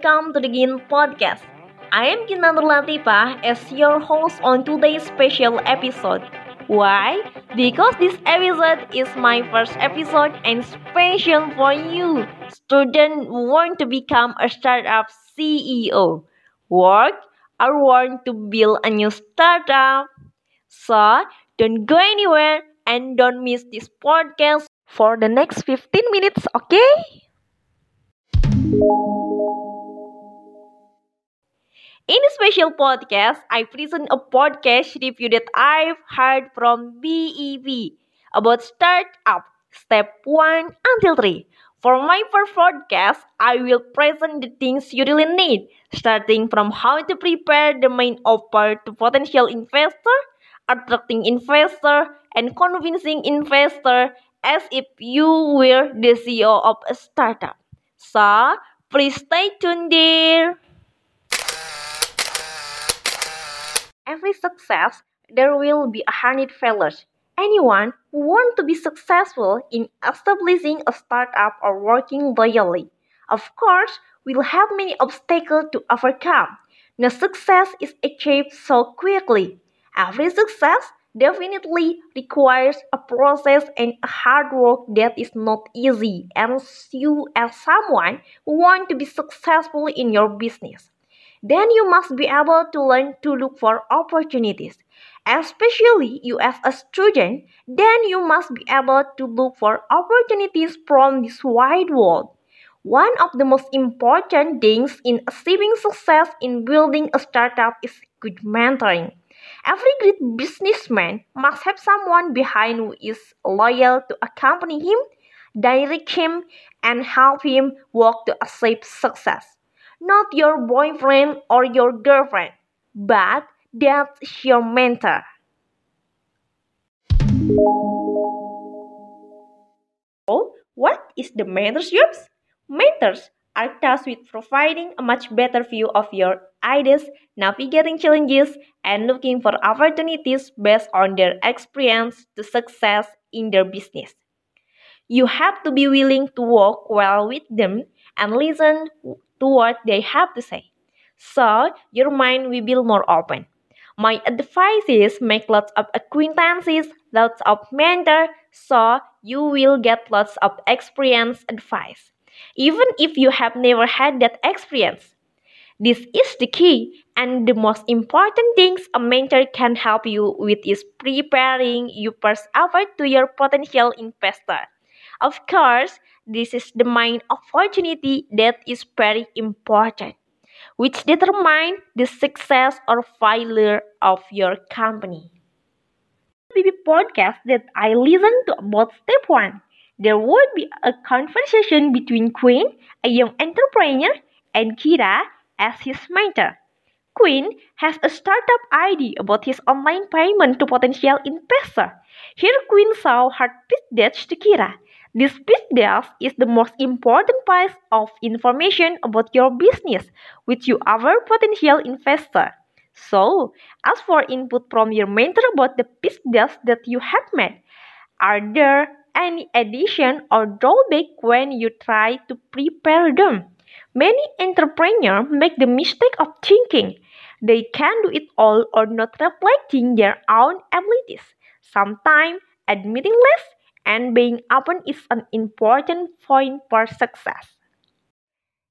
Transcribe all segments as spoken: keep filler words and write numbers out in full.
welcome to the Gin Podcast. I am Gina Latifah as your host on today's special episode. Why? Because this episode is my first episode and special for you, student who want to become a startup C E O, work, or want to build a new startup. So, don't go anywhere and don't miss this podcast for the next fifteen minutes, okay? In this special podcast, I present a podcast review that I've heard from B E V about startup step one until three. For my first podcast, I will present the things you really need, starting from how to prepare the main offer to potential investor, attracting investor, and convincing investor as if you were the C E O of a startup. So, please stay tuned there. Every success, there will be a hundred failures. Anyone who wants to be successful in establishing a startup or working loyally, of course, will have many obstacles to overcome. No success is achieved so quickly. Every success definitely requires a process and a hard work that is not easy, and you as someone who want to be successful in your business, then you must be able to learn to look for opportunities. Especially you as a student, then you must be able to look for opportunities from this wide world. One of the most important things in achieving success in building a startup is good mentoring. Every great businessman must have someone behind who is loyal to accompany him, direct him, and help him walk to achieve success. Not your boyfriend or your girlfriend, but that's your mentor. So, what is the mentorship? Mentors are tasked with providing a much better view of your ideas, navigating challenges, and looking for opportunities based on their experience to success in their business. You have to be willing to work well with them and listen to what they have to say, so your mind will be more open. My advice is make lots of acquaintances, lots of mentors, so you will get lots of experience advice, even if you have never had that experience. This is the key, and the most important things a mentor can help you with is preparing you first offer to your potential investor. Of course, this is the main opportunity that is very important, which determines the success or failure of your company. In the podcast that I listened to about step one, there would be a conversation between Quinn, a young entrepreneur, and Kira as his mentor. Quinn has a startup idea about his online payment to potential investor. Here Quinn saw her pitch deck to Kira. This pitch deck is the most important piece of information about your business with you our potential investor. So, ask for input from your mentor about the pitch deck that you have made. Are there any addition or drawback when you try to prepare them? Many entrepreneurs make the mistake of thinking they can do it all or not reflecting their own abilities. Sometimes admitting less and being open is an important point for success.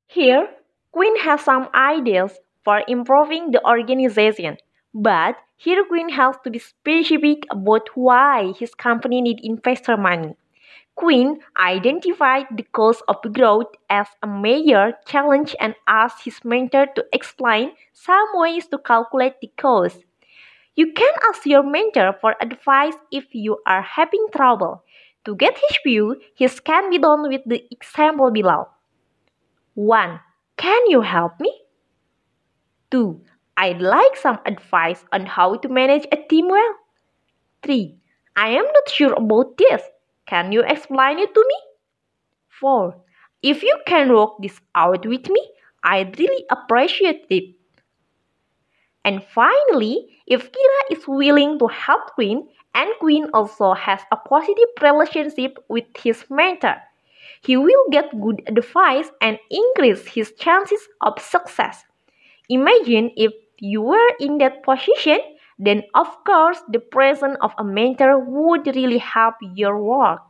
Here, Quinn has some ideas for improving the organization, but here Quinn has to be specific about why his company needs investor money. Quinn identified the cause of growth as a major challenge and asked his mentor to explain some ways to calculate the cost. You can ask your mentor for advice if you are having trouble. To get his view, this can be done with the example below. one. Can you help me? two. I'd like some advice on how to manage a team well. three. I am not sure about this. Can you explain it to me? four. If you can work this out with me, I'd really appreciate it. And finally, if Kira is willing to help Quinn, and Quinn also has a positive relationship with his mentor, he will get good advice and increase his chances of success. Imagine if you were in that position, then of course the presence of a mentor would really help your work.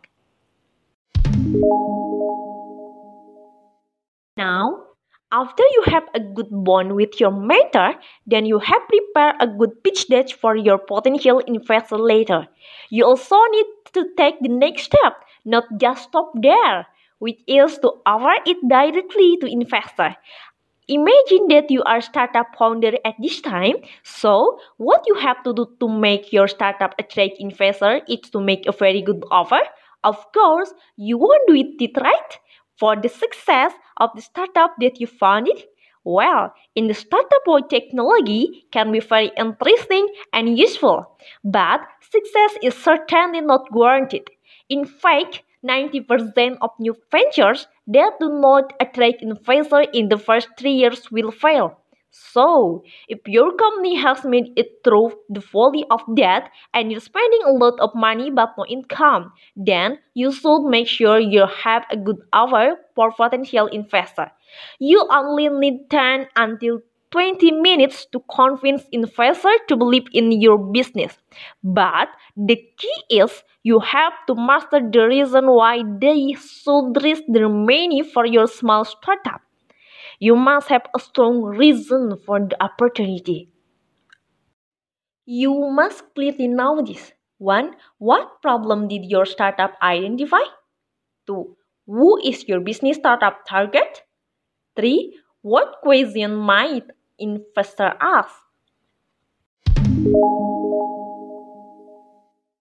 Now, after you have a good bond with your mentor, then you have prepared a good pitch deck for your potential investor later. You also need to take the next step, not just stop there, which is to offer it directly to investor. Imagine that you are startup founder at this time. So, what you have to do to make your startup attract investor is to make a very good offer. Of course, you won't do it right for the success of the startup that you founded. Well, in the startup world, technology can be very interesting and useful, but success is certainly not guaranteed. In fact, ninety percent of new ventures that do not attract investors in the first three years will fail. So, if your company has made it through the valley of death and you're spending a lot of money but no income, then you should make sure you have a good offer for potential investor. You only need ten until twenty minutes to convince investor to believe in your business. But the key is you have to master the reason why they should raise their money for your small startup. You must have a strong reason for the opportunity. You must clearly know this. one. What problem did your startup identify? two. Who is your business startup target? three. What question might investor ask?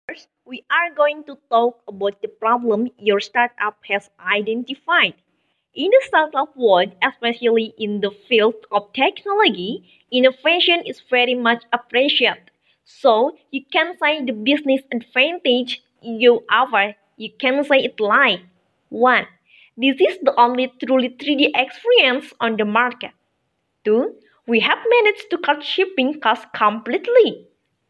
First, we are going to talk about the problem your startup has identified. In the startup world, especially in the field of technology, innovation is very much appreciated. So, you can say the business advantage you offer. You can say it like one. This is the only truly three D experience on the market. two. We have managed to cut shipping costs completely.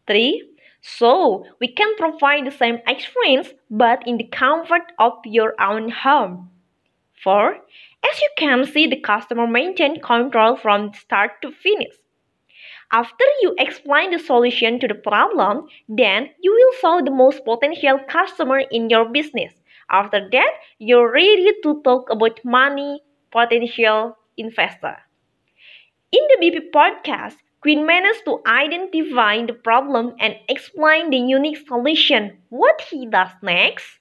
three. So, we can provide the same experience but in the comfort of your own home. four. As you can see, the customer maintains control from start to finish. After you explain the solution to the problem, then you will solve the most potential customer in your business. After that, you're ready to talk about money, potential investor. In the B E V podcast, Quinn managed to identify the problem and explain the unique solution. What he does next?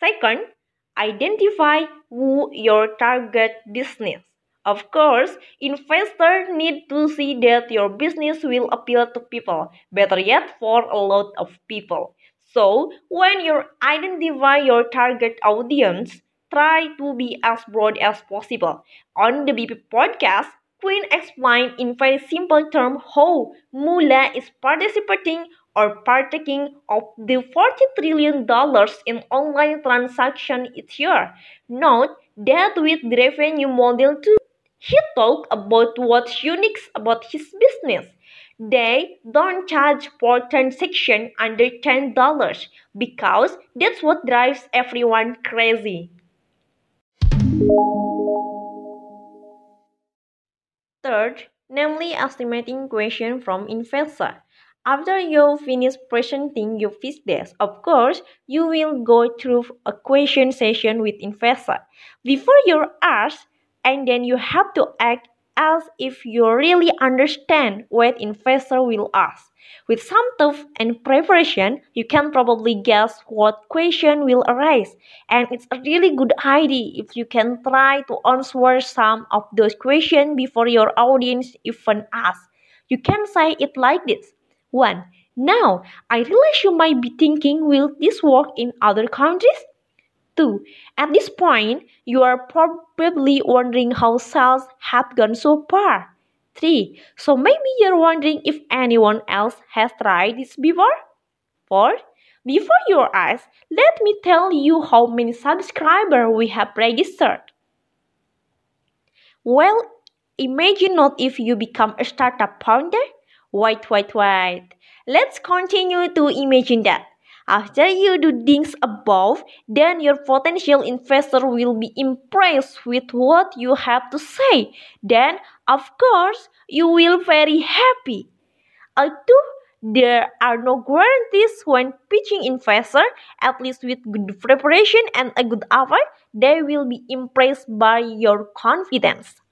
Second, identify who your target business. Of course, investors need to see that your business will appeal to people, better yet for a lot of people. So, when you identify your target audience, try to be as broad as possible. On the B P podcast, Quinn explained in very simple terms how Mula is participating or partaking of the forty trillion dollars in online transactions each year. Note that with the revenue model too, he talked about what's unique about his business. They don't charge for transactions under ten dollars because that's what drives everyone crazy. Third, namely estimating questions from investors. After you finish presenting your pitch deck, of course, you will go through a question session with investor. Before you're asked, and then you have to act as if you really understand what investor will ask. With some thought and preparation, you can probably guess what question will arise. And it's a really good idea if you can try to answer some of those questions before your audience even asks. You can say it like this. one. Now, I realize you might be thinking, will this work in other countries? two. At this point, you are probably wondering how sales have gone so far. three. So maybe you're wondering if anyone else has tried this before. four. Before your eyes, let me tell you how many subscribers we have registered. Well, imagine not if you become a startup founder. Wait, wait, wait. Let's continue to imagine that. After you do things above, then your potential investor will be impressed with what you have to say. Then, of course, you will be very happy. Although there are no guarantees when pitching investor, at least with good preparation and a good offer, they will be impressed by your confidence.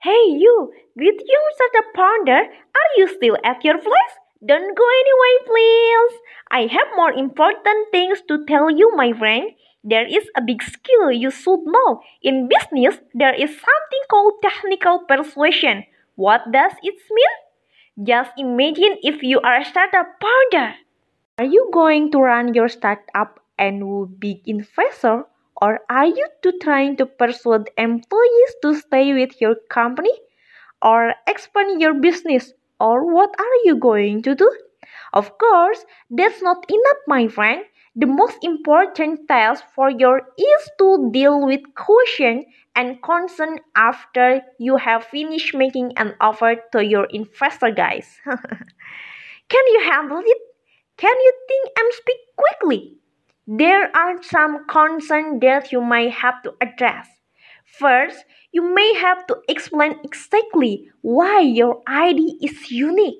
Hey you, did you start a ponder? Are you still at your place? Don't go anyway, please. I have more important things to tell you, my friend. There is a big skill you should know. In business, there is something called technical persuasion. What does it mean? Just imagine if you are a startup founder. Are you going to run your startup and woo big investor? Or are you too trying to persuade employees to stay with your company? Or expand your business? Or what are you going to do? Of course, that's not enough, my friend. The most important task for you is to deal with caution and concern after you have finished making an offer to your investor, guys. Can you handle it? Can you think and speak quickly? There are some concerns that you might have to address. First, you may have to explain exactly why your idea is unique.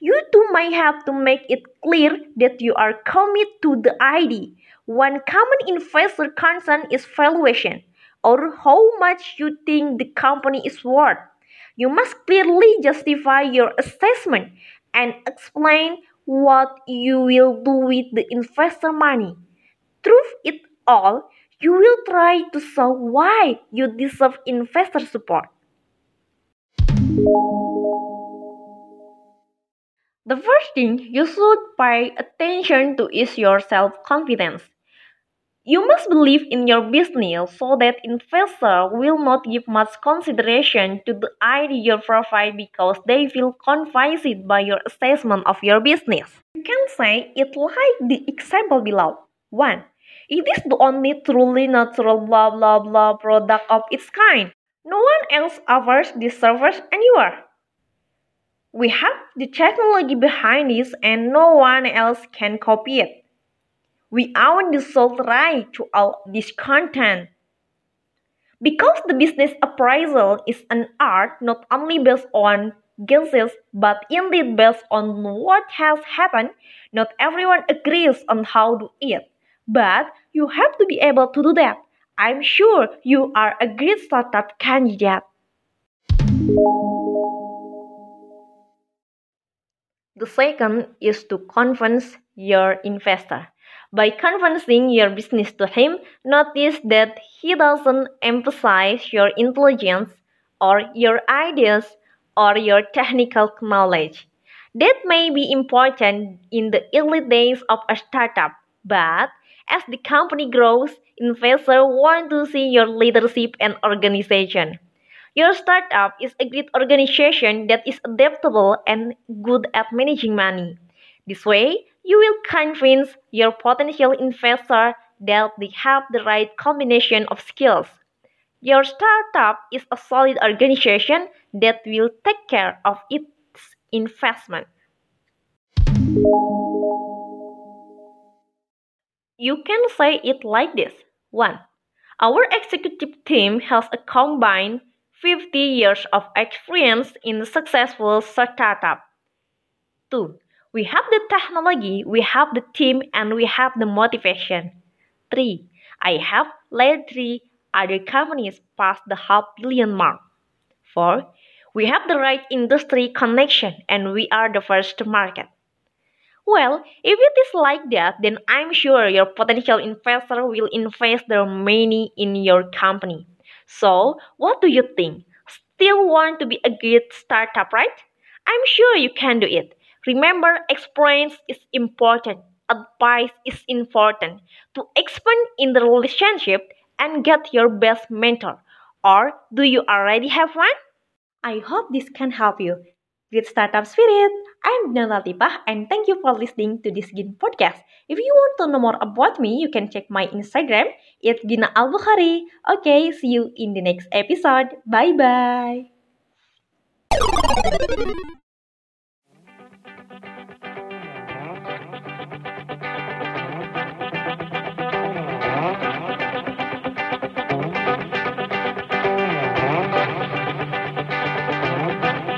You too might have to make it clear that you are committed to the idea. One common investor concern is valuation, or how much you think the company is worth. You must clearly justify your assessment and explain what you will do with the investor money. Through it all, you will try to show why you deserve investor support. The first thing you should pay attention to is your self-confidence. You must believe in your business so that investors will not give much consideration to the idea you provide because they feel convinced by your assessment of your business. You can say it like the example below. one. It is the only truly natural blah blah blah product of its kind. No one else offers this service anywhere. We have the technology behind this and no one else can copy it. We own the sole right to all this content. Because the business appraisal is an art not only based on guesses but indeed based on what has happened, not everyone agrees on how to it. But you have to be able to do that. I'm sure you are a great startup candidate. The second is to convince your investor. By convincing your business to him, notice that he doesn't emphasize your intelligence or your ideas or your technical knowledge. That may be important in the early days of a startup, but as the company grows, investors want to see your leadership and organization. Your startup is a great organization that is adaptable and good at managing money. This way, you will convince your potential investor that they have the right combination of skills. Your startup is a solid organization that will take care of its investment. You can say it like this. one. Our executive team has a combined fifty years of experience in successful startup. two. We have the technology, we have the team, and we have the motivation. three. I have led three other companies past the half billion mark. four. We have the right industry connection, and we are the first to market. Well, if it is like that, then I'm sure your potential investor will invest their money in your company. So, what do you think? Still want to be a great startup, right? I'm sure you can do it. Remember, experience is important. Advice is important. To expand in the relationship and get your best mentor. Or, do you already have one? I hope this can help you. Great startup spirit! I'm Gina Albukhari and thank you for listening to this Gin podcast. If you want to know more about me, you can check my Instagram. It's Gina Albukhari. Okay, see you in the next episode. Bye bye.